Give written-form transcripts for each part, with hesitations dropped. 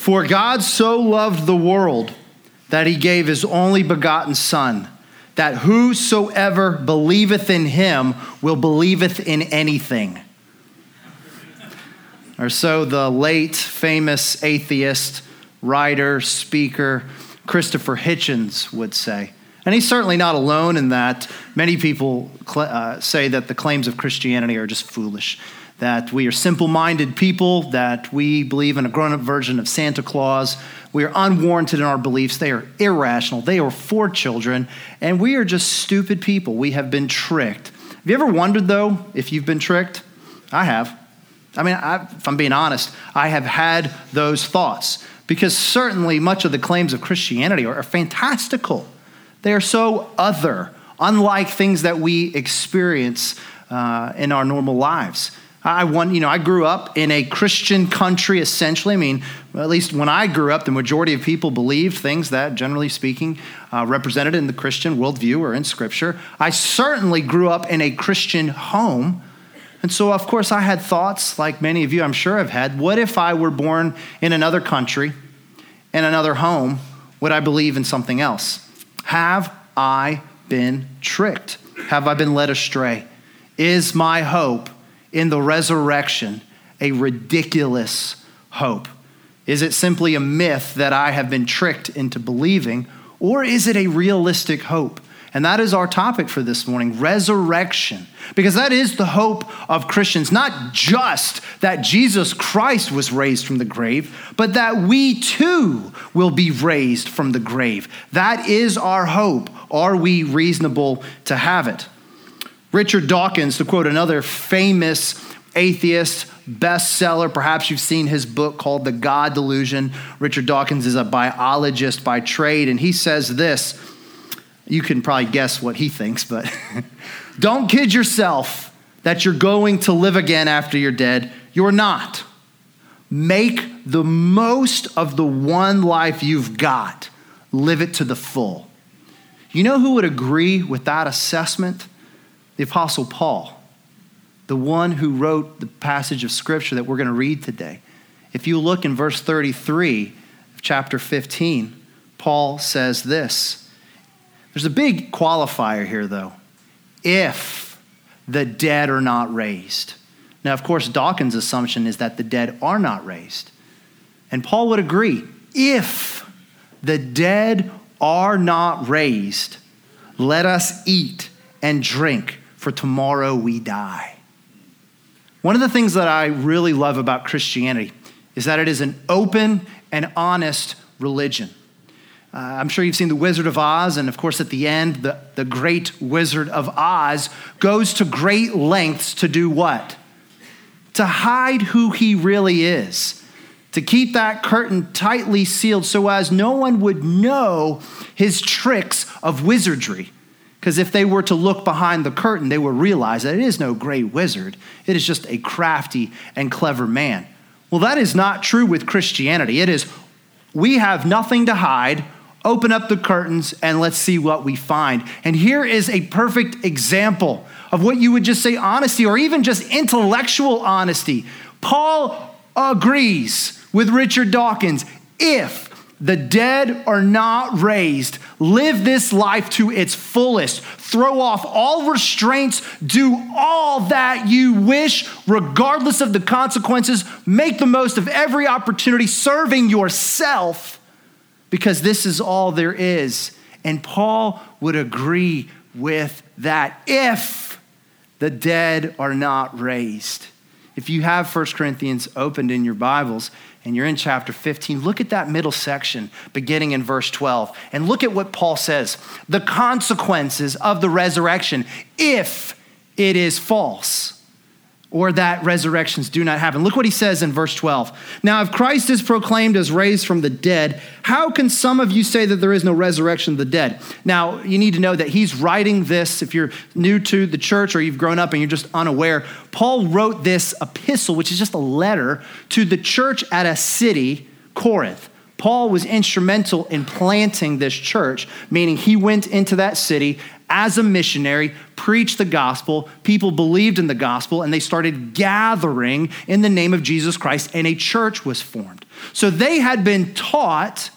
For God so loved the world that he gave his only begotten Son, that whosoever believeth in him will believeth in anything. Or so the late famous atheist, writer, speaker, Christopher Hitchens would say. And he's certainly not alone in that. Many people say that the claims of Christianity are just foolish, that we are simple-minded people, that we believe in a grown-up version of Santa Claus. We are unwarranted in our beliefs. They are irrational. They are for children. And we are just stupid people. We have been tricked. Have you ever wondered, though, if you've been tricked? I have. I mean, if I'm being honest, I have had those thoughts, because certainly much of the claims of Christianity are fantastical. They are so other, unlike things that we experience in our normal lives. I grew up in a Christian country, essentially. I mean, at least when I grew up, the majority of people believed things that, generally speaking, represented in the Christian worldview or in Scripture. I certainly grew up in a Christian home. And so, of course, I had thoughts like many of you, I'm sure, have had. What if I were born in another country, in another home? Would I believe in something else? Have I been tricked? Have I been led astray? Is my hope in the resurrection a ridiculous hope? Is it simply a myth that I have been tricked into believing, or is it a realistic hope? And that is our topic for this morning, resurrection. Because that is the hope of Christians, not just that Jesus Christ was raised from the grave, but that we too will be raised from the grave. That is our hope. Are we reasonable to have it? Richard Dawkins, to quote another famous atheist bestseller, perhaps you've seen his book called The God Delusion. Richard Dawkins is a biologist by trade, and he says this. You can probably guess what he thinks, but don't kid yourself that you're going to live again after you're dead. You're not. Make the most of the one life you've got. Live it to the full. You know who would agree with that assessment? The Apostle Paul, the one who wrote the passage of Scripture that we're going to read today. If you look in verse 33 of chapter 15, Paul says this. There's a big qualifier here, though. If the dead are not raised. Now, of course, Dawkins' assumption is that the dead are not raised. And Paul would agree. If the dead are not raised, let us eat and drink, for tomorrow we die. One of the things that I really love about Christianity is that it is an open and honest religion. I'm sure you've seen The Wizard of Oz, and of course at the end, the great Wizard of Oz goes to great lengths to do what? To hide who he really is, to keep that curtain tightly sealed so as no one would know his tricks of wizardry. Because if they were to look behind the curtain, they would realize that it is no great wizard. It is just a crafty and clever man. Well, that is not true with Christianity. It is, we have nothing to hide. Open up the curtains and let's see what we find. And here is a perfect example of what you would just say honesty, or even just intellectual honesty. Paul agrees with Richard Dawkins. If the dead are not raised, live this life to its fullest. Throw off all restraints. Do all that you wish, regardless of the consequences. Make the most of every opportunity, serving yourself, because this is all there is. And Paul would agree with that, if the dead are not raised. If you have 1 Corinthians opened in your Bibles, and you're in chapter 15, look at that middle section beginning in verse 12. And look at what Paul says. The consequences of the resurrection, if it is false, or that resurrections do not happen. Look what he says in verse 12. Now, if Christ is proclaimed as raised from the dead, how can some of you say that there is no resurrection of the dead? Now, you need to know that he's writing this. If you're new to the church or you've grown up and you're just unaware, Paul wrote this epistle, which is just a letter to the church at a city, Corinth. Paul was instrumental in planting this church, meaning he went into that city as a missionary, preached the gospel, people believed in the gospel, and they started gathering in the name of Jesus Christ, and a church was formed. So they had been taught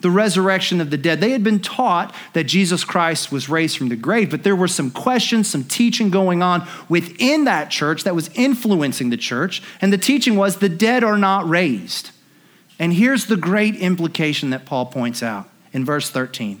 the resurrection of the dead. They had been taught that Jesus Christ was raised from the grave, but there were some questions, some teaching going on within that church that was influencing the church, and the teaching was the dead are not raised. And here's the great implication that Paul points out in verse 13.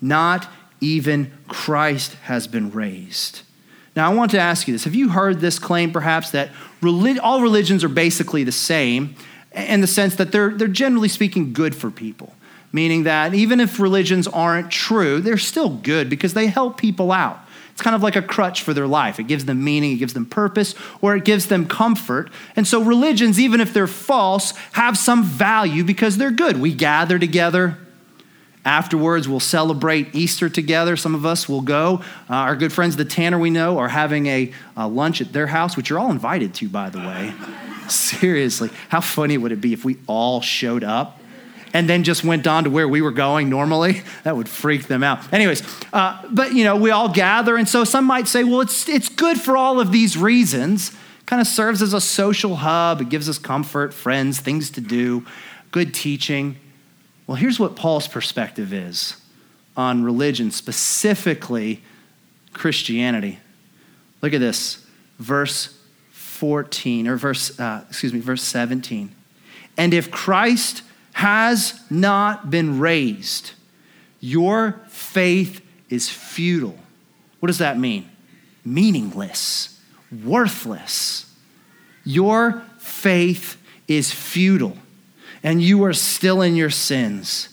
not even Christ has been raised. Now, I want to ask you this. Have you heard this claim, perhaps, that all religions are basically the same in the sense that they're generally speaking good for people, meaning that even if religions aren't true, they're still good because they help people out. It's kind of like a crutch for their life. It gives them meaning, it gives them purpose, or it gives them comfort. And so religions, even if they're false, have some value because they're good. We gather together. Afterwards, we'll celebrate Easter together. Some of us will go. Our good friends, the Tanner we know, are having a lunch at their house, which you're all invited to, by the way. Seriously, how funny would it be if we all showed up and then just went on to where we were going normally? That would freak them out. Anyways, but you know, we all gather, and so some might say, well, it's good for all of these reasons. Kind of serves as a social hub. It gives us comfort, friends, things to do, good teaching. Well, here's what Paul's perspective is on religion, specifically Christianity. Look at this, verse 17. And if Christ has not been raised, your faith is futile. What does that mean? Meaningless, worthless. Your faith is futile, and you are still in your sins.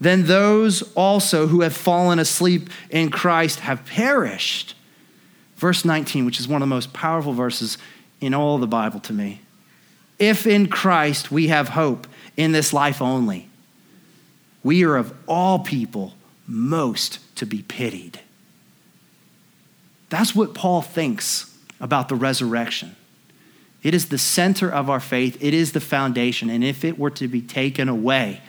Then those also who have fallen asleep in Christ have perished. Verse 19, which is one of the most powerful verses in all the Bible to me. If in Christ we have hope in this life only, we are of all people most to be pitied. That's what Paul thinks about the resurrection. It is the center of our faith. It is the foundation. And if it were to be taken away,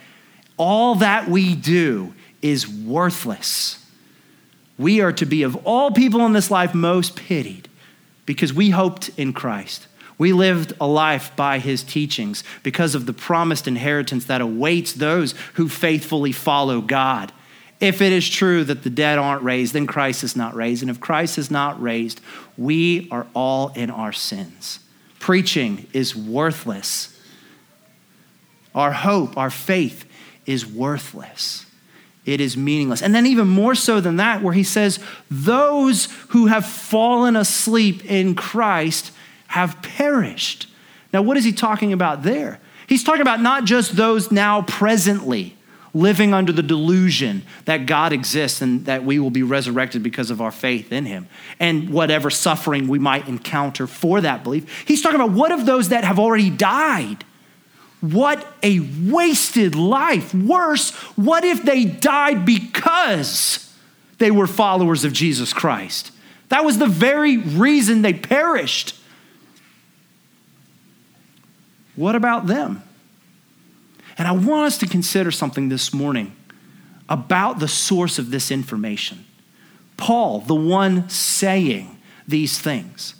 all that we do is worthless. We are to be, of all people in this life, most pitied because we hoped in Christ. We lived a life by his teachings because of the promised inheritance that awaits those who faithfully follow God. If it is true that the dead aren't raised, then Christ is not raised. And if Christ is not raised, we are all in our sins. Preaching is worthless. Our hope, our faith is worthless. It is meaningless. And then even more so than that, where he says, those who have fallen asleep in Christ have perished. Now, what is he talking about there? He's talking about not just those now presently living under the delusion that God exists and that we will be resurrected because of our faith in him and whatever suffering we might encounter for that belief. He's talking about what of those that have already died? What a wasted life. Worse, what if they died because they were followers of Jesus Christ? That was the very reason they perished. What about them? And I want us to consider something this morning about the source of this information. Paul, the one saying these things.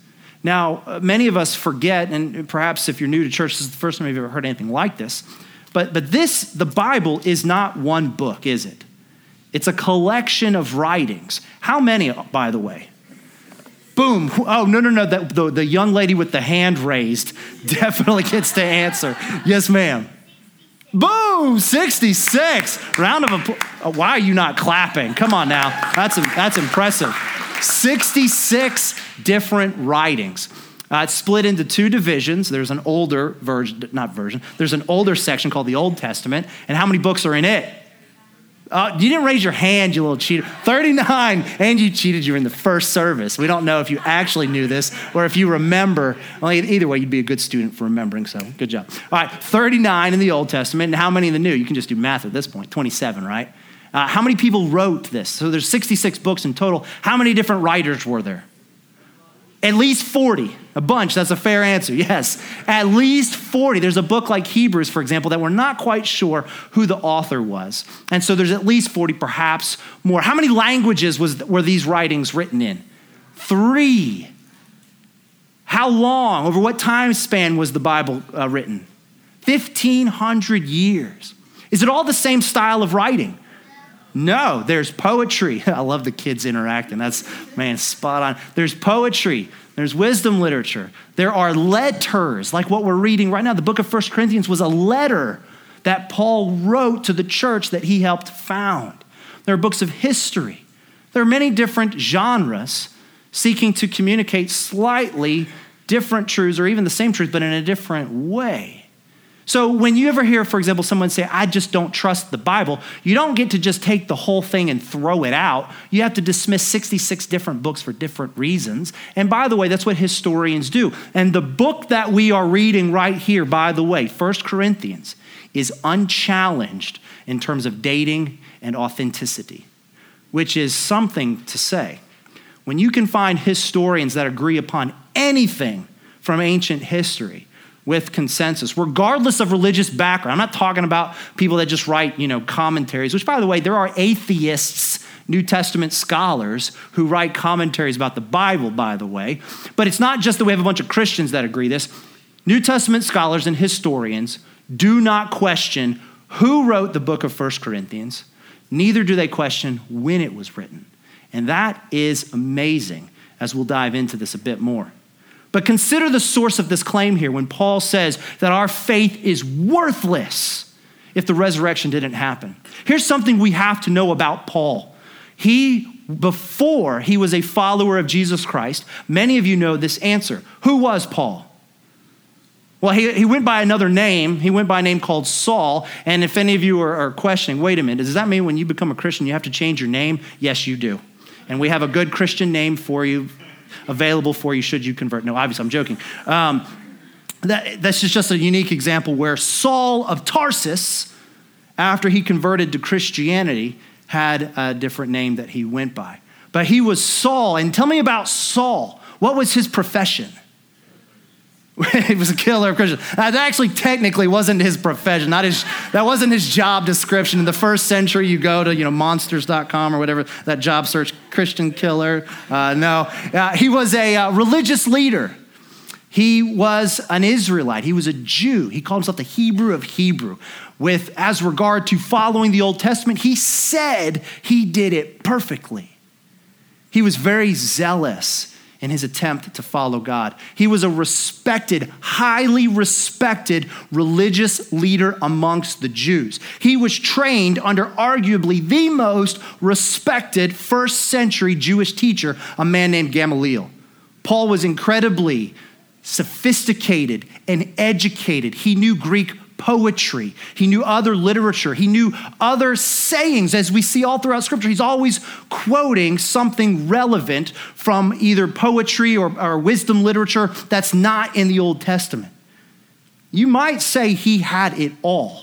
Now, many of us forget, and perhaps if you're new to church, this is the first time you've ever heard anything like this, but this, the Bible, is not one book, is it? It's a collection of writings. How many, by the way? Boom. Oh, no. The young lady with the hand raised definitely gets to answer. Yes, ma'am. Boom, 66. Round of applause. Why are you not clapping? Come on now. That's impressive. 66 different writings. It's split into two divisions. There's an older version, not version. There's an older section called the Old Testament. And how many books are in it? You didn't raise your hand, you little cheater. 39, and you cheated. You were in the first service. We don't know if you actually knew this or if you remember. Well, either way, you'd be a good student for remembering, so good job. All right, 39 in the Old Testament, and how many in the New? You can just do math at this point, 27, right? How many people wrote this? So there's 66 books in total. How many different writers were there? At least 40. A bunch, that's a fair answer, yes. At least 40. There's a book like Hebrews, for example, that we're not quite sure who the author was. And so there's at least 40, perhaps more. How many languages were these writings written in? 3. How long, over what time span was the Bible written? 1,500 years. Is it all the same style of writing? No, there's poetry. I love the kids interacting. That's, man, spot on. There's poetry. There's wisdom literature. There are letters, like what we're reading right now. The book of 1 Corinthians was a letter that Paul wrote to the church that he helped found. There are books of history. There are many different genres seeking to communicate slightly different truths or even the same truth, but in a different way. So when you ever hear, for example, someone say, I just don't trust the Bible, you don't get to just take the whole thing and throw it out. You have to dismiss 66 different books for different reasons. And by the way, that's what historians do. And the book that we are reading right here, by the way, 1 Corinthians, is unchallenged in terms of dating and authenticity, which is something to say. When you can find historians that agree upon anything from ancient history, with consensus, regardless of religious background. I'm not talking about people that just write, commentaries, which by the way, there are atheists, New Testament scholars who write commentaries about the Bible, by the way. But it's not just that we have a bunch of Christians that agree this. New Testament scholars and historians do not question who wrote the book of 1 Corinthians, neither do they question when it was written. And that is amazing, as we'll dive into this a bit more. But consider the source of this claim here when Paul says that our faith is worthless if the resurrection didn't happen. Here's something we have to know about Paul. Before he was a follower of Jesus Christ, many of you know this answer. Who was Paul? Well, he went by another name. He went by a name called Saul. And if any of you are questioning, wait a minute, does that mean when you become a Christian, you have to change your name? Yes, you do. And we have a good Christian name for you, available for you should you convert. No, obviously, I'm joking. That's just a unique example where Saul of Tarsus, after he converted to Christianity, had a different name that he went by. But he was Saul. And tell me about Saul. What was his profession? He was a killer of Christians. That actually technically wasn't his profession. That wasn't his job description. In the first century, you go to monsters.com or whatever, that job search, Christian killer. He was a religious leader. He was an Israelite. He was a Jew. He called himself the Hebrew of Hebrew. As regard to following the Old Testament, he said he did it perfectly. He was very zealous in his attempt to follow God. He was a highly respected religious leader amongst the Jews. He was trained under arguably the most respected first century Jewish teacher, a man named Gamaliel. Paul was incredibly sophisticated and educated. He knew Greek poetry. He knew other literature. He knew other sayings, as we see all throughout Scripture. He's always quoting something relevant from either poetry or wisdom literature that's not in the Old Testament. You might say he had it all.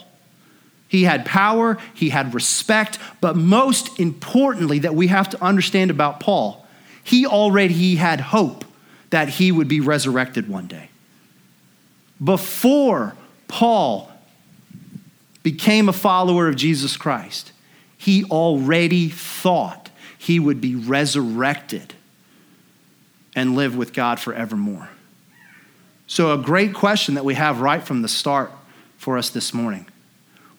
He had power, he had respect, but most importantly that we have to understand about Paul, he had hope that he would be resurrected one day. Before Paul became a follower of Jesus Christ, he already thought he would be resurrected and live with God forevermore. So a great question that we have right from the start for us this morning: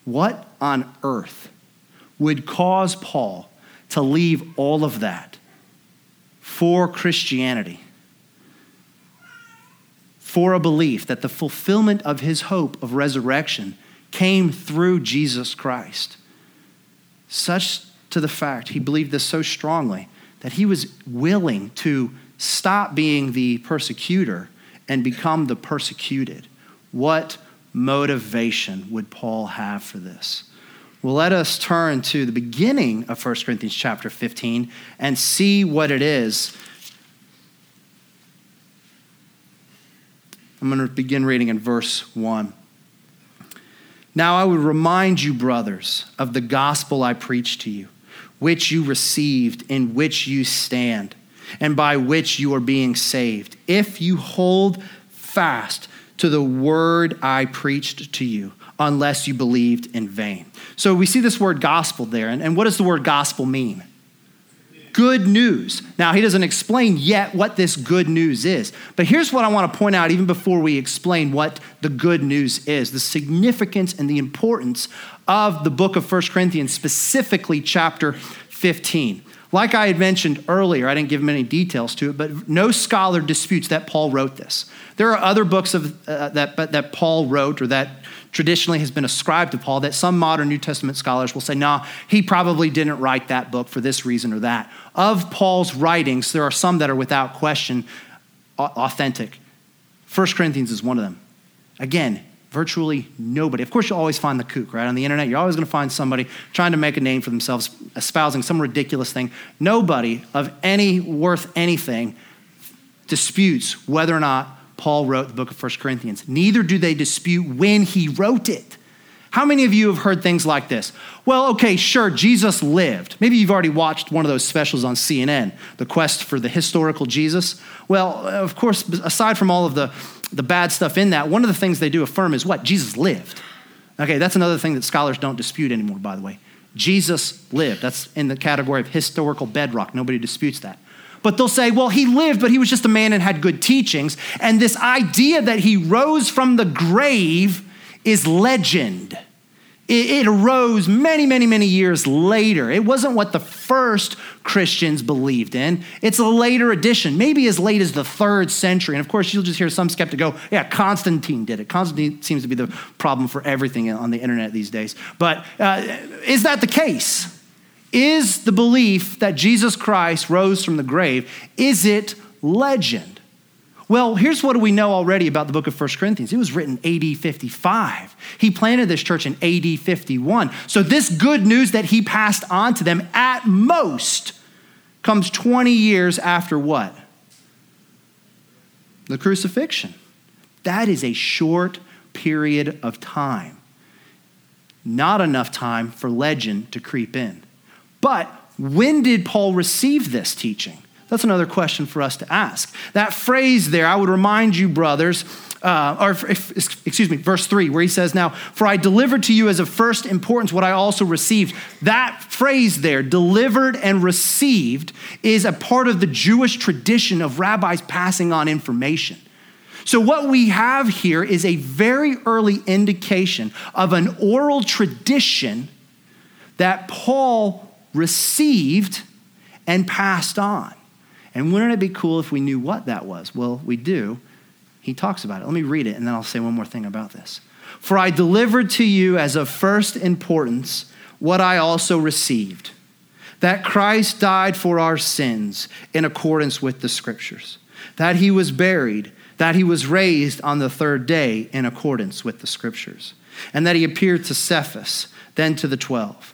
what on earth would cause Paul to leave all of that for Christianity? For a belief that the fulfillment of his hope of resurrection came through Jesus Christ, such to the fact he believed this so strongly that he was willing to stop being the persecutor and become the persecuted. What motivation would Paul have for this? Well, let us turn to the beginning of 1 Corinthians chapter 15 and see what it is. I'm going to begin reading in verse 1. Now I would remind you, brothers, of the gospel I preached to you, which you received, in which you stand, and by which you are being saved, if you hold fast to the word I preached to you, unless you believed in vain. So we see this word gospel there. And what does the word gospel mean? Good news. Now, he doesn't explain yet what this good news is. But here's what I want to point out even before we explain what the good news is, the significance and the importance of the book of 1 Corinthians, specifically chapter 15. Like I had mentioned earlier, I didn't give many details to it, but no scholar disputes that Paul wrote this. There are other books of that Paul wrote, or that traditionally has been ascribed to Paul, that some modern New Testament scholars will say, no, he probably didn't write that book for this reason or that. Of Paul's writings, there are some that are without question authentic. 1 Corinthians is one of them. Again, virtually nobody. Of course, you'll always find the kook, right? On the internet, you're always going to find somebody trying to make a name for themselves, espousing some ridiculous thing. Nobody of any worth anything disputes whether or not Paul wrote the book of 1 Corinthians. Neither do they dispute when he wrote it. How many of you have heard things like this? Well, okay, sure, Jesus lived. Maybe you've already watched one of those specials on CNN, The Quest for the Historical Jesus. Well, of course, aside from all of the bad stuff in that, one of the things they do affirm is what? Jesus lived. Okay, that's another thing that scholars don't dispute anymore, by the way. Jesus lived. That's in the category of historical bedrock. Nobody disputes that. But they'll say, well, he lived, but he was just a man and had good teachings. And this idea that he rose from the grave is legend. It arose many, many, many years later. It wasn't what the first Christians believed in. It's a later addition, maybe as late as the 3rd century. And of course, you'll just hear some skeptic go, yeah, Constantine did it. Constantine seems to be the problem for everything on the internet these days. But is that the case? Is the belief that Jesus Christ rose from the grave, is it legend? Well, here's what we know already about the book of 1 Corinthians. It was written AD 55. He planted this church in AD 51. So this good news that he passed on to them at most comes 20 years after what? The crucifixion. That is a short period of time. Not enough time for legend to creep in. But when did Paul receive this teaching? That's another question for us to ask. That phrase there, I would remind you, brothers, verse 3, where he says, now, for I delivered to you as of first importance what I also received. That phrase there, delivered and received, is a part of the Jewish tradition of rabbis passing on information. So what we have here is a very early indication of an oral tradition that Paul received and passed on. And wouldn't it be cool if we knew what that was? Well, we do. He talks about it. Let me read it, and then I'll say one more thing about this. For I delivered to you as of first importance what I also received, that Christ died for our sins in accordance with the scriptures, that he was buried, that he was raised on the 3rd day in accordance with the scriptures, and that he appeared to Cephas, then to the 12.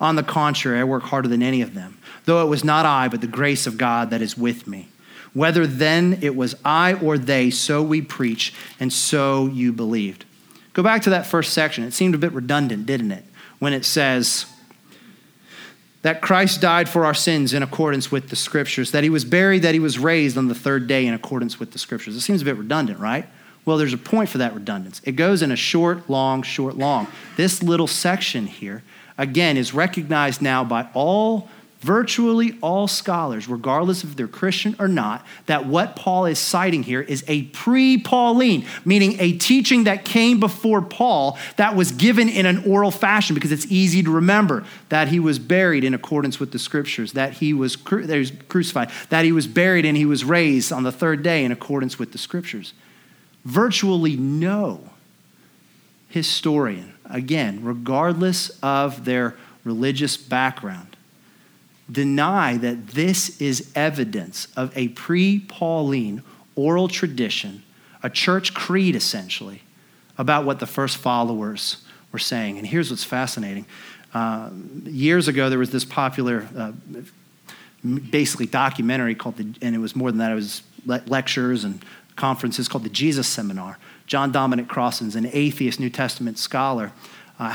On the contrary, I work harder than any of them, though it was not I, but the grace of God that is with me. Whether then it was I or they, so we preach, and so you believed. Go back to that first section. It seemed a bit redundant, didn't it? When it says that Christ died for our sins in accordance with the scriptures, that he was buried, that he was raised on the 3rd day in accordance with the scriptures. It seems a bit redundant, right? Well, there's a point for that redundancy. It goes in a short, long, short, long. This little section here, again, is recognized now by all virtually all scholars, regardless if they're Christian or not, that what Paul is citing here is a pre-Pauline, meaning a teaching that came before Paul that was given in an oral fashion because it's easy to remember that he was buried in accordance with the scriptures, that he was crucified, that he was buried and he was raised on the third day in accordance with the scriptures. Virtually no historian, again, regardless of their religious background, deny that this is evidence of a pre-Pauline oral tradition, a church creed essentially, about what the first followers were saying. And here's what's fascinating. Years ago, there was this popular, basically documentary and it was more than that, it was lectures and conferences called the Jesus Seminar. John Dominic Crossan's an atheist New Testament scholar.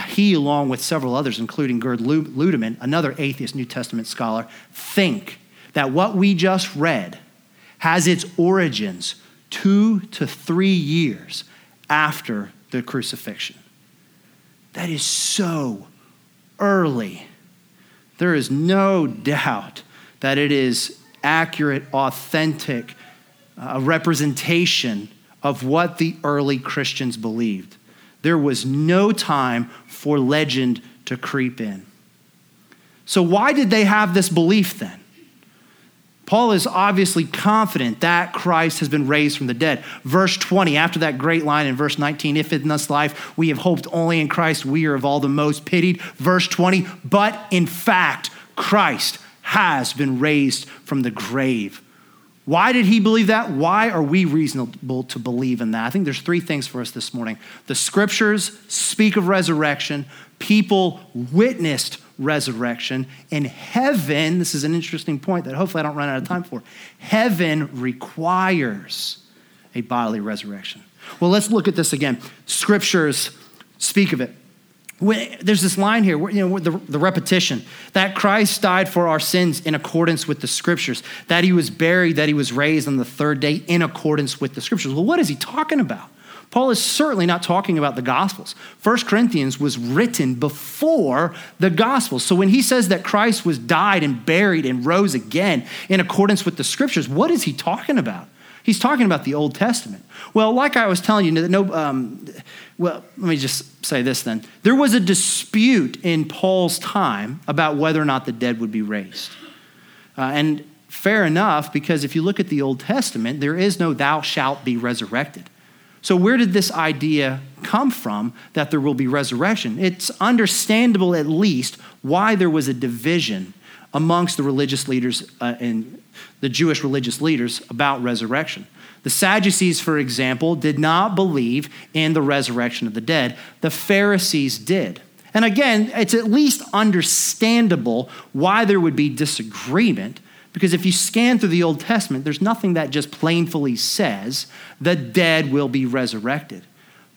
He, along with several others, including Gerd Ludemann, another atheist New Testament scholar, think that what we just read has its origins 2 to 3 years after the crucifixion. That is so early. There is no doubt that it is accurate, authentic, a representation of what the early Christians believed. There was no time for legend to creep in. So why did they have this belief then? Paul is obviously confident that Christ has been raised from the dead. Verse 20, after that great line in verse 19, if in this life we have hoped only in Christ, we are of all the most pitied. Verse 20, but in fact, Christ has been raised from the grave. Why did he believe that? Why are we reasonable to believe in that? I think there's three things for us this morning. The scriptures speak of resurrection. People witnessed resurrection. And heaven, this is an interesting point that hopefully I don't run out of time for, heaven requires a bodily resurrection. Well, let's look at this again. Scriptures speak of it. There's this line here, the repetition, that Christ died for our sins in accordance with the scriptures, that he was buried, that he was raised on the third day in accordance with the scriptures. Well, what is he talking about? Paul is certainly not talking about the Gospels. 1 Corinthians was written before the Gospels. So when he says that Christ was died and buried and rose again in accordance with the scriptures, what is he talking about? He's talking about the Old Testament. Well, like I was telling you, let me just say this then. There was a dispute in Paul's time about whether or not the dead would be raised. And fair enough, because if you look at the Old Testament, there is no thou shalt be resurrected. So where did this idea come from that there will be resurrection? It's understandable at least why there was a division amongst the religious leaders in the Jewish religious leaders about resurrection. The Sadducees, for example, did not believe in the resurrection of the dead. The Pharisees did. And again, it's at least understandable why there would be disagreement, because if you scan through the Old Testament, there's nothing that just plainly says the dead will be resurrected.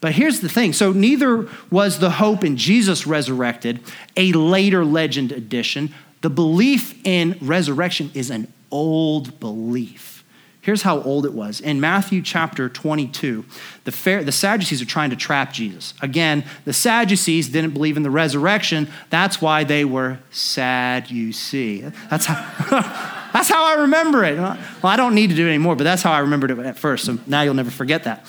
But here's the thing. So neither was the hope in Jesus resurrected a later legend addition. The belief in resurrection is an old belief. Here's how old it was. In Matthew chapter 22, the Sadducees are trying to trap Jesus. Again, the Sadducees didn't believe in the resurrection. That's why they were sad, you see. That's how I remember it. Well, I don't need to do it anymore, but that's how I remembered it at first. So now you'll never forget that.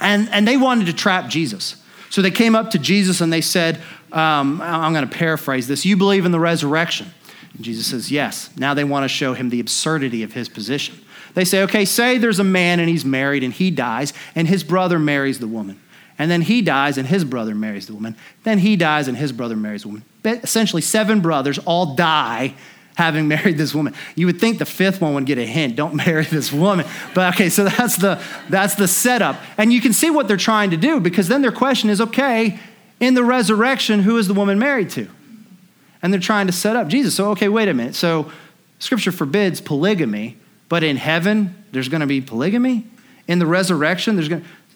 And they wanted to trap Jesus. So they came up to Jesus and they said, I'm going to paraphrase this, you believe in the resurrection? And Jesus says, yes. Now they want to show him the absurdity of his position. They say, okay, say there's a man and he's married and he dies and his brother marries the woman. And then he dies and his brother marries the woman. Then he dies and his brother marries the woman. But essentially 7 brothers all die having married this woman. You would think the 5th one would get a hint, don't marry this woman. But okay, so that's the setup. And you can see what they're trying to do, because then their question is, okay, in the resurrection, who is the woman married to? And they're trying to set up Jesus. So, okay, wait a minute. So scripture forbids polygamy, but in heaven, there's gonna be polygamy? In the resurrection,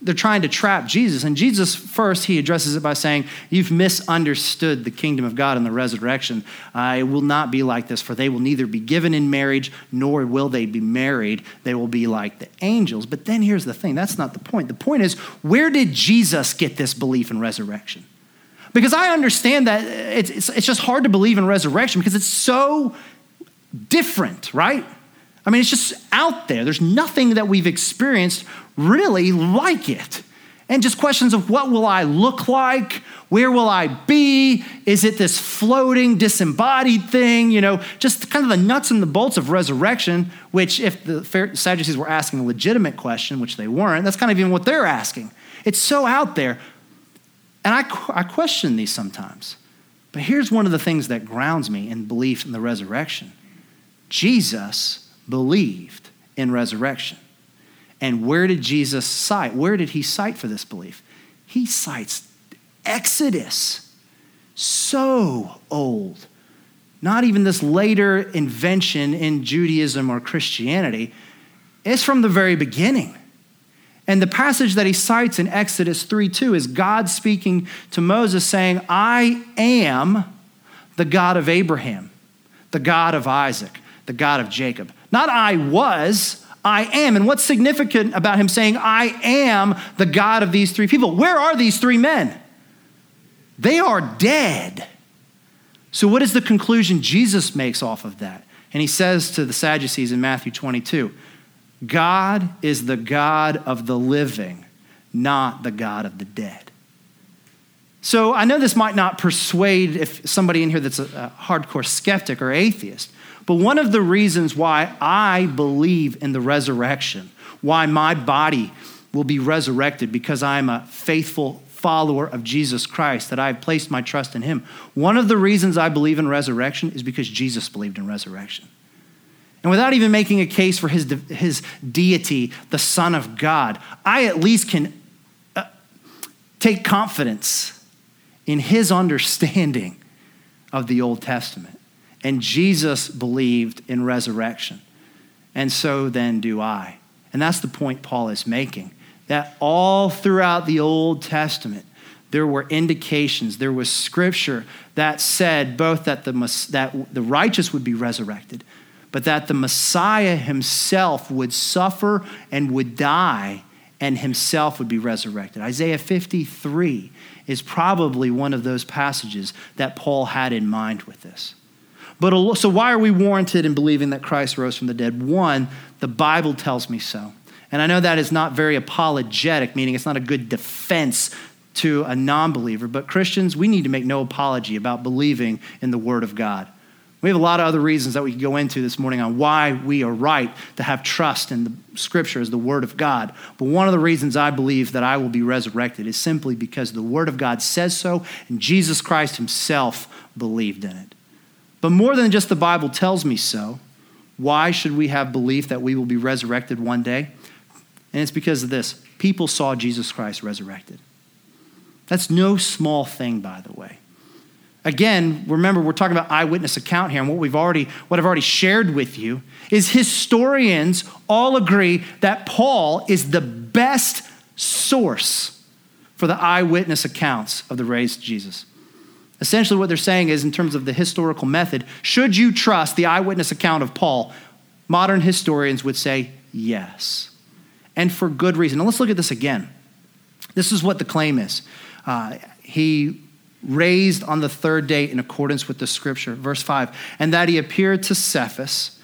they're trying to trap Jesus. And Jesus, first, he addresses it by saying, you've misunderstood the kingdom of God in the resurrection. It will not be like this, for they will neither be given in marriage, nor will they be married. They will be like the angels. But then here's the thing. That's not the point. The point is, where did Jesus get this belief in resurrection? Because I understand that it's just hard to believe in resurrection because it's so different, right? I mean, it's just out there. There's nothing that we've experienced really like it. And just questions of what will I look like? Where will I be? Is it this floating, disembodied thing? You know, just kind of the nuts and the bolts of resurrection, which if the Sadducees were asking a legitimate question, which they weren't, that's kind of even what they're asking. It's so out there. And I question these sometimes. But here's one of the things that grounds me in belief in the resurrection. Jesus believed in resurrection. And where did Jesus cite? Where did he cite for this belief? He cites Exodus, so old. Not even this later invention in Judaism or Christianity. It's from the very beginning. And the passage that he cites in Exodus 3:2 is God speaking to Moses saying, I am the God of Abraham, the God of Isaac, the God of Jacob. Not I was, I am. And what's significant about him saying, I am the God of these three people? Where are these three men? They are dead. So what is the conclusion Jesus makes off of that? And he says to the Sadducees in Matthew 22, God is the God of the living, not the God of the dead. So I know this might not persuade if somebody in here that's a hardcore skeptic or atheist, but one of the reasons why I believe in the resurrection, why my body will be resurrected because I'm a faithful follower of Jesus Christ, that I've placed my trust in him. One of the reasons I believe in resurrection is because Jesus believed in resurrection. And without even making a case for his deity, the Son of God, I at least can take confidence in his understanding of the Old Testament. And Jesus believed in resurrection. And so then do I. And that's the point Paul is making, that all throughout the Old Testament, there were indications, there was scripture that said both that the righteous would be resurrected, but that the Messiah himself would suffer and would die and himself would be resurrected. Isaiah 53 is probably one of those passages that Paul had in mind with this. But so why are we warranted in believing that Christ rose from the dead? One, the Bible tells me so. And I know that is not very apologetic, meaning it's not a good defense to a non-believer, but Christians, we need to make no apology about believing in the Word of God. We have a lot of other reasons that we can go into this morning on why we are right to have trust in the Scripture as the Word of God. But one of the reasons I believe that I will be resurrected is simply because the Word of God says so, and Jesus Christ himself believed in it. But more than just the Bible tells me so, why should we have belief that we will be resurrected one day? And it's because of this. People saw Jesus Christ resurrected. That's no small thing, by the way. Again, remember, we're talking about eyewitness account here, and what I've already shared with you is historians all agree that Paul is the best source for the eyewitness accounts of the raised Jesus. Essentially, what they're saying is, in terms of the historical method, should you trust the eyewitness account of Paul? Modern historians would say yes, and for good reason. Now, let's look at this again. This is what the claim is. He raised on the third day in accordance with the scripture, verse 5, and that he appeared to Cephas,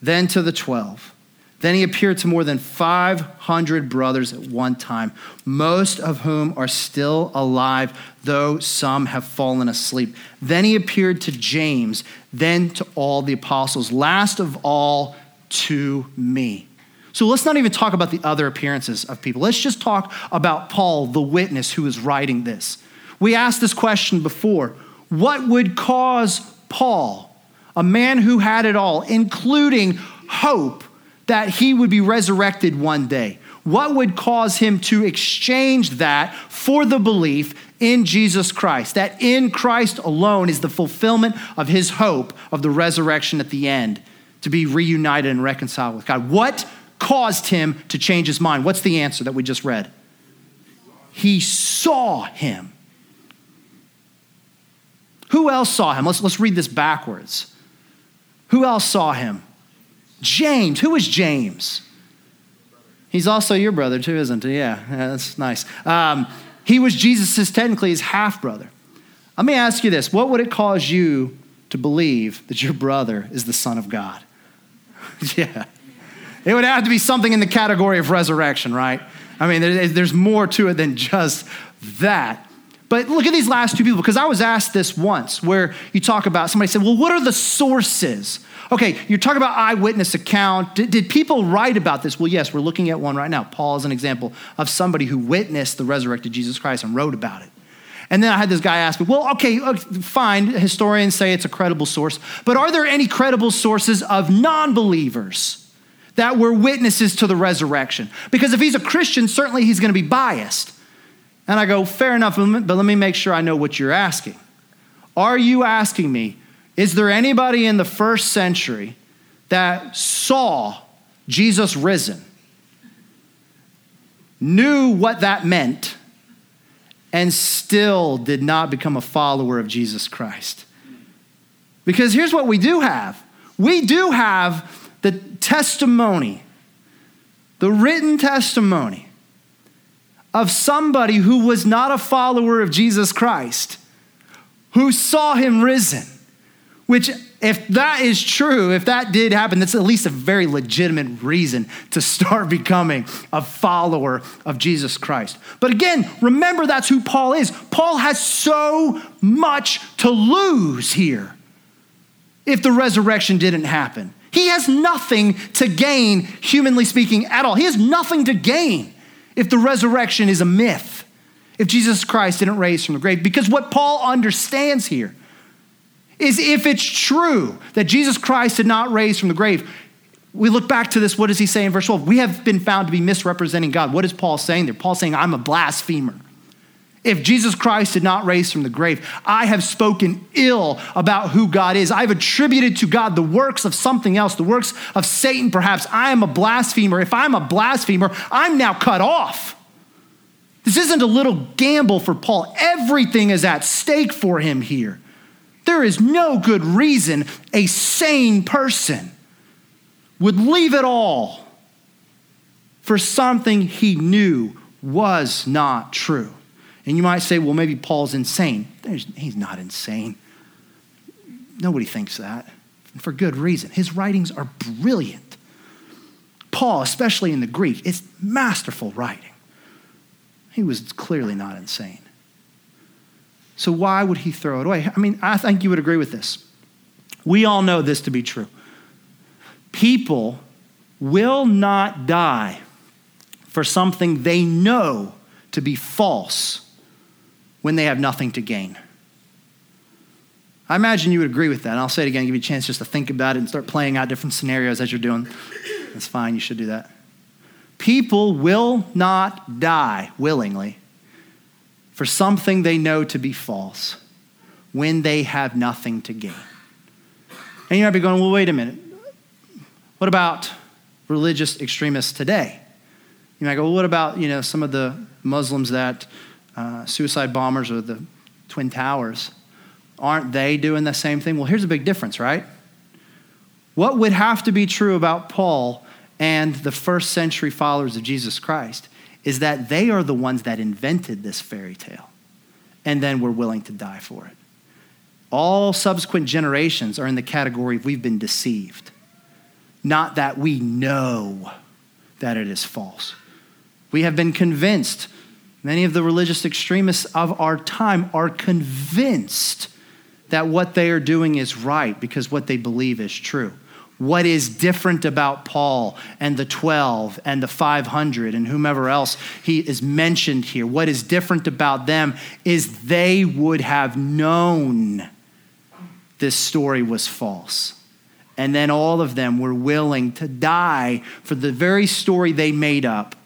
then to the 12. Then he appeared to more than 500 brothers at one time, most of whom are still alive, though some have fallen asleep. Then he appeared to James, then to all the apostles, last of all to me. So let's not even talk about the other appearances of people. Let's just talk about Paul, the witness who is writing this. We asked this question before. What would cause Paul, a man who had it all, including hope that he would be resurrected one day, what would cause him to exchange that for the belief in Jesus Christ, that in Christ alone is the fulfillment of his hope of the resurrection at the end, to be reunited and reconciled with God? What caused him to change his mind? What's the answer that we just read? He saw him. Who else saw him? Let's read this backwards. Who else saw him? James. Who is James? He's also your brother too, isn't he? Yeah, that's nice. He was Jesus' technically his half-brother. Let me ask you this. What would it cause you to believe that your brother is the Son of God? Yeah. It would have to be something in the category of resurrection, right? I mean, there's more to it than just that. But look at these last two people, because I was asked this once where you talk about, somebody said, well, what are the sources? Okay, you're talking about eyewitness account. Did people write about this? Well, yes, we're looking at one right now. Paul is an example of somebody who witnessed the resurrected Jesus Christ and wrote about it. And then I had this guy ask me, well, okay, fine. Historians say it's a credible source, but are there any credible sources of non-believers that were witnesses to the resurrection? Because if he's a Christian, certainly he's going to be biased. And I go, fair enough, but let me make sure I know what you're asking. Are you asking me, is there anybody in the first century that saw Jesus risen, knew what that meant, and still did not become a follower of Jesus Christ? Because here's what we do have. We do have the testimony, the written testimony of somebody who was not a follower of Jesus Christ, who saw him risen. Which, if that is true, if that did happen, that's at least a very legitimate reason to start becoming a follower of Jesus Christ. But again, remember that's who Paul is. Paul has so much to lose here if the resurrection didn't happen. He has nothing to gain, humanly speaking, at all. He has nothing to gain if the resurrection is a myth, if Jesus Christ didn't rise from the grave. Because what Paul understands here is if it's true that Jesus Christ did not rise from the grave, we look back to this, what does he say in verse 12? We have been found to be misrepresenting God. What is Paul saying there? Paul's saying, I'm a blasphemer. If Jesus Christ did not rise from the grave, I have spoken ill about who God is. I've attributed to God the works of something else, the works of Satan perhaps. I am a blasphemer. If I'm a blasphemer, I'm now cut off. This isn't a little gamble for Paul. Everything is at stake for him here. There is no good reason a sane person would leave it all for something he knew was not true. And you might say, well, maybe Paul's insane. He's not insane. Nobody thinks that, and for good reason. His writings are brilliant. Paul, especially in the Greek, is masterful writing. He was clearly not insane. So why would he throw it away? I mean, I think you would agree with this. We all know this to be true. People will not die for something they know to be false when they have nothing to gain. I imagine you would agree with that. And I'll say it again, give you a chance just to think about it and start playing out different scenarios as you're doing. That's fine, you should do that. People will not die willingly for something they know to be false when they have nothing to gain. And you might be going, well, wait a minute. What about religious extremists today? You might go, well, what about, some of the Muslims that suicide bombers or the Twin Towers? Aren't they doing the same thing? Well, here's a big difference, right? What would have to be true about Paul and the first century followers of Jesus Christ is that they are the ones that invented this fairy tale and then were willing to die for it. All subsequent generations are in the category of we've been deceived, not that we know that it is false. We have been convinced. Many of the religious extremists of our time are convinced that what they are doing is right because what they believe is true. What is different about Paul and the 12 and the 500 and whomever else he is mentioned here? What is different about them is they would have known this story was false. And then all of them were willing to die for the very story they made up.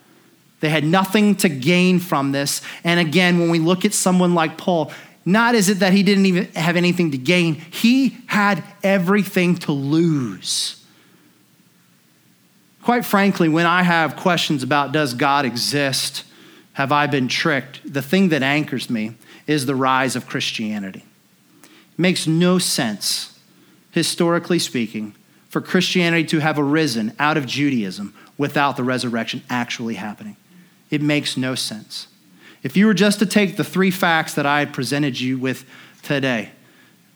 They had nothing to gain from this. And again, when we look at someone like Paul, not is it that he didn't even have anything to gain. He had everything to lose. Quite frankly, when I have questions about does God exist, have I been tricked, the thing that anchors me is the rise of Christianity. It makes no sense, historically speaking, for Christianity to have arisen out of Judaism without the resurrection actually happening. It makes no sense. If you were just to take the three facts that I presented you with today.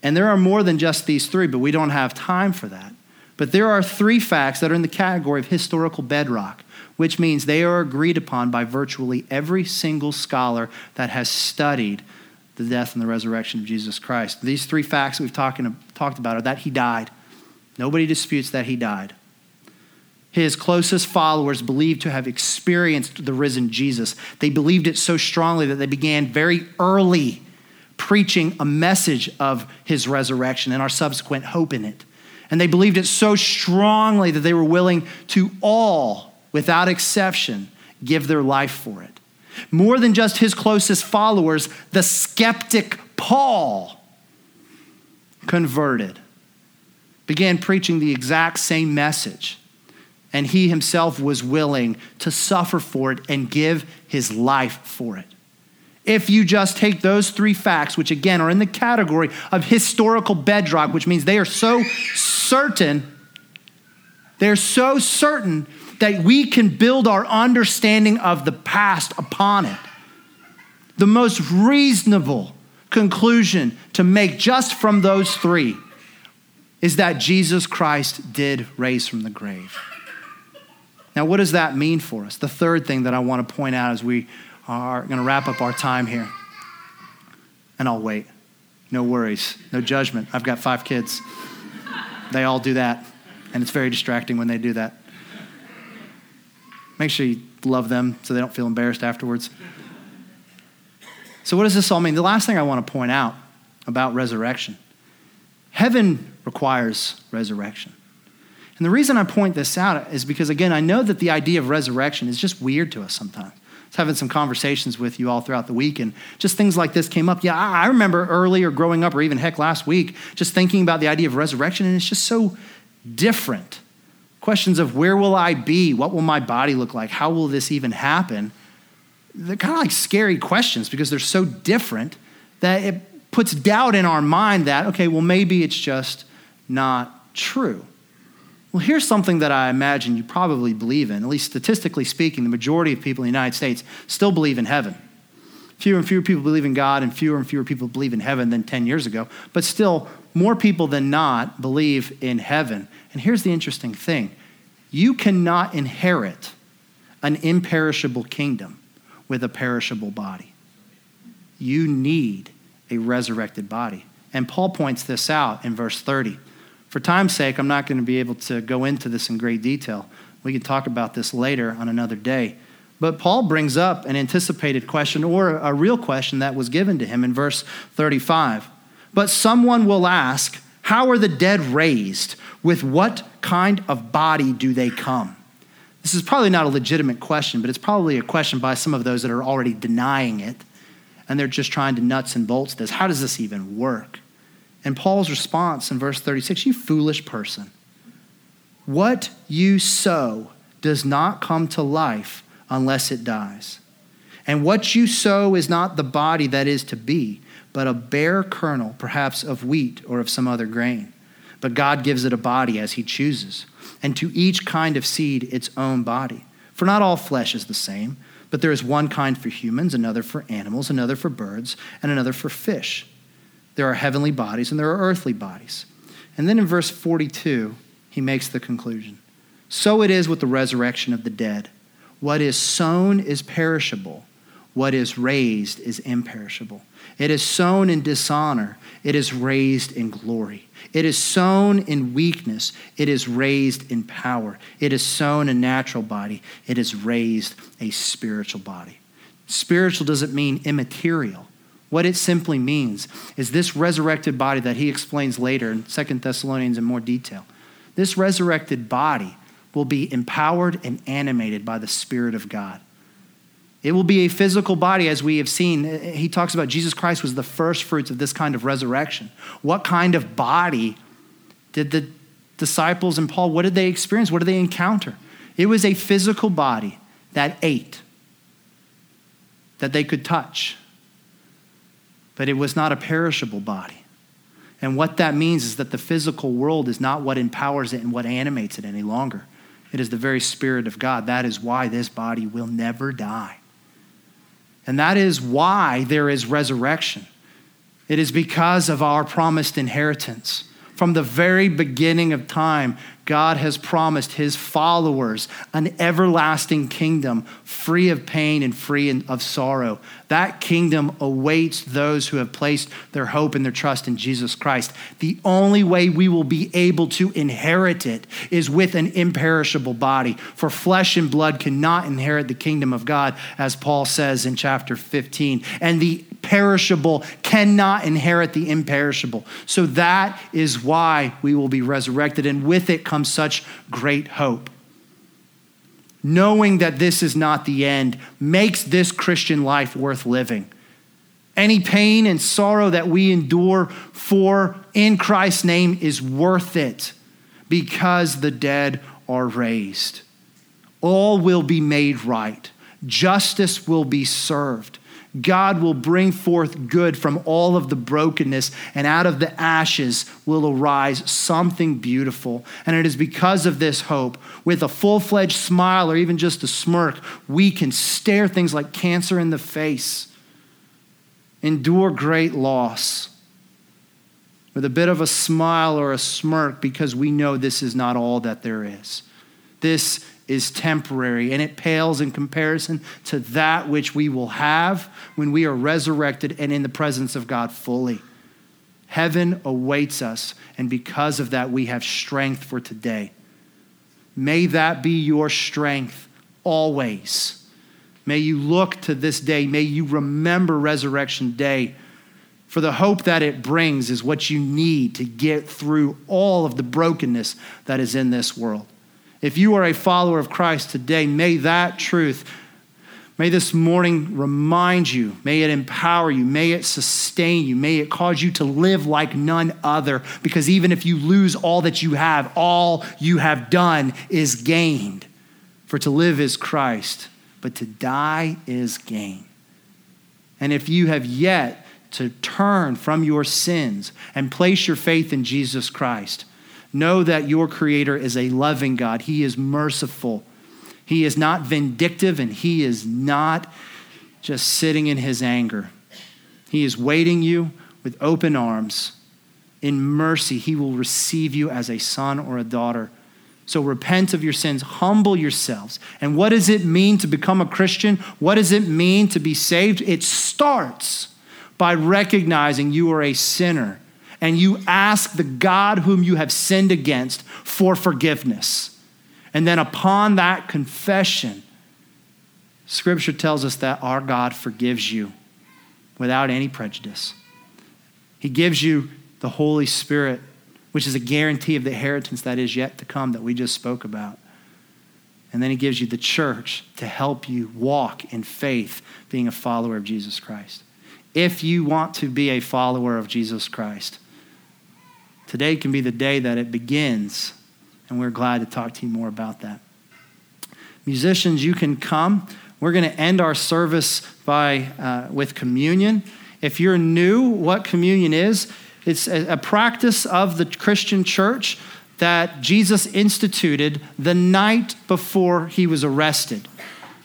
And there are more than just these three, but we don't have time for that. But there are three facts that are in the category of historical bedrock, which means they are agreed upon by virtually every single scholar that has studied the death and the resurrection of Jesus Christ. These three facts that we've talked about are that he died. Nobody disputes that he died. His closest followers believed to have experienced the risen Jesus. They believed it so strongly that they began very early preaching a message of his resurrection and our subsequent hope in it. And they believed it so strongly that they were willing to all, without exception, give their life for it. More than just his closest followers, the skeptic Paul converted, began preaching the exact same message, and he himself was willing to suffer for it and give his life for it. If you just take those three facts, which again are in the category of historical bedrock, which means they are so certain, they're so certain that we can build our understanding of the past upon it. The most reasonable conclusion to make just from those three is that Jesus Christ did raise from the grave. Now, what does that mean for us? The third thing that I want to point out as we are going to wrap up our time here. And I'll wait. No worries. No judgment. I've got 5 kids. They all do that. And it's very distracting when they do that. Make sure you love them so they don't feel embarrassed afterwards. So what does this all mean? The last thing I want to point out about resurrection. Heaven requires resurrection. And the reason I point this out is because, again, I know that the idea of resurrection is just weird to us sometimes. I was having some conversations with you all throughout the week, and just things like this came up. Yeah, I remember earlier growing up, or even heck, last week, just thinking about the idea of resurrection, and it's just so different. Questions of where will I be? What will my body look like? How will this even happen? They're kind of like scary questions because they're so different that it puts doubt in our mind that, okay, well, maybe it's just not true. Well, here's something that I imagine you probably believe in. At least statistically speaking, the majority of people in the United States still believe in heaven. Fewer and fewer people believe in God, and fewer people believe in heaven than 10 years ago, but still more people than not believe in heaven. And here's the interesting thing. You cannot inherit an imperishable kingdom with a perishable body. You need a resurrected body. And Paul points this out in verse 30. For time's sake, I'm not going to be able to go into this in great detail. We can talk about this later on another day. But Paul brings up an anticipated question, or a real question that was given to him in verse 35. But someone will ask, how are the dead raised? With what kind of body do they come? This is probably not a legitimate question, but it's probably a question by some of those that are already denying it, and they're just trying to nuts and bolts this. How does this even work? And Paul's response in verse 36, you foolish person, what you sow does not come to life unless it dies. And what you sow is not the body that is to be, but a bare kernel, perhaps of wheat or of some other grain. But God gives it a body as he chooses, and to each kind of seed its own body. For not all flesh is the same, but there is one kind for humans, another for animals, another for birds, and another for fish. There are heavenly bodies and there are earthly bodies. And then in verse 42, he makes the conclusion. So it is with the resurrection of the dead. What is sown is perishable. What is raised is imperishable. It is sown in dishonor. It is raised in glory. It is sown in weakness. It is raised in power. It is sown a natural body. It is raised a spiritual body. Spiritual doesn't mean immaterial. What it simply means is this resurrected body that he explains later in 2 Thessalonians in more detail. This resurrected body will be empowered and animated by the Spirit of God. It will be a physical body, as we have seen. He talks about Jesus Christ was the first fruits of this kind of resurrection. What kind of body did the disciples and Paul, what did they experience? What did they encounter? It was a physical body that ate, that they could touch, but it was not a perishable body. And what that means is that the physical world is not what empowers it and what animates it any longer. It is the very Spirit of God. That is why this body will never die. And that is why there is resurrection. It is because of our promised inheritance. From the very beginning of time, God has promised his followers an everlasting kingdom, free of pain and free of sorrow. That kingdom awaits those who have placed their hope and their trust in Jesus Christ. The only way we will be able to inherit it is with an imperishable body, for flesh and blood cannot inherit the kingdom of God, as Paul says in chapter 15. And the perishable cannot inherit the imperishable. So that is why we will be resurrected, and with it comes such great hope. Knowing that this is not the end makes this Christian life worth living. Any pain and sorrow that we endure for in Christ's name is worth it, because the dead are raised. All will be made right. Justice will be served. God will bring forth good from all of the brokenness, and out of the ashes will arise something beautiful. And it is because of this hope, with a full-fledged smile or even just a smirk, we can stare things like cancer in the face, endure great loss with a bit of a smile or a smirk, because we know this is not all that there is. This is temporary, and it pales in comparison to that which we will have when we are resurrected and in the presence of God fully. Heaven awaits us, and because of that, we have strength for today. May that be your strength always. May you look to this day. May you remember Resurrection Day, for the hope that it brings is what you need to get through all of the brokenness that is in this world. If you are a follower of Christ today, may that truth, may this morning remind you, may it empower you, may it sustain you, may it cause you to live like none other, because even if you lose all that you have, all you have done is gained. For to live is Christ, but to die is gain. And if you have yet to turn from your sins and place your faith in Jesus Christ, know that your Creator is a loving God. He is merciful. He is not vindictive, and he is not just sitting in his anger. He is waiting you with open arms. In mercy, he will receive you as a son or a daughter. So repent of your sins, humble yourselves. And what does it mean to become a Christian? What does it mean to be saved? It starts by recognizing you are a sinner, and you ask the God whom you have sinned against for forgiveness. And then upon that confession, Scripture tells us that our God forgives you without any prejudice. He gives you the Holy Spirit, which is a guarantee of the inheritance that is yet to come that we just spoke about. And then he gives you the church to help you walk in faith, being a follower of Jesus Christ. If you want to be a follower of Jesus Christ, today can be the day that it begins, and we're glad to talk to you more about that. Musicians, you can come. We're going to end our service with communion. If you're new, what communion is, it's a practice of the Christian church that Jesus instituted the night before he was arrested,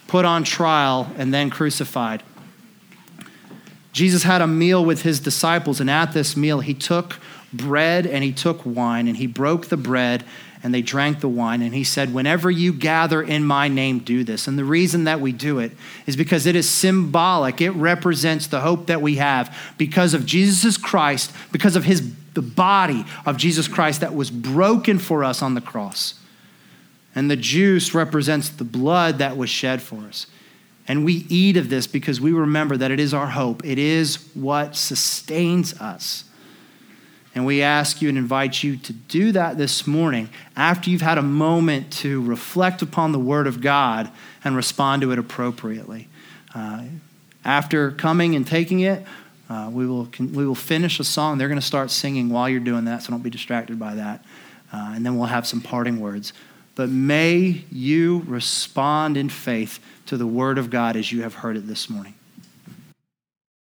put on trial, and then crucified. Jesus had a meal with his disciples, and at this meal, he took bread and he took wine, and he broke the bread and they drank the wine. And he said, whenever you gather in my name, do this. And the reason that we do it is because it is symbolic. It represents the hope that we have because of Jesus Christ, because of the body of Jesus Christ that was broken for us on the cross. And the juice represents the blood that was shed for us. And we eat of this because we remember that it is our hope. It is what sustains us. And we ask you and invite you to do that this morning after you've had a moment to reflect upon the Word of God and respond to it appropriately. After coming and taking it, we will finish a song. They're going to start singing while you're doing that, so don't be distracted by that. And then we'll have some parting words. But may you respond in faith to the Word of God as you have heard it this morning.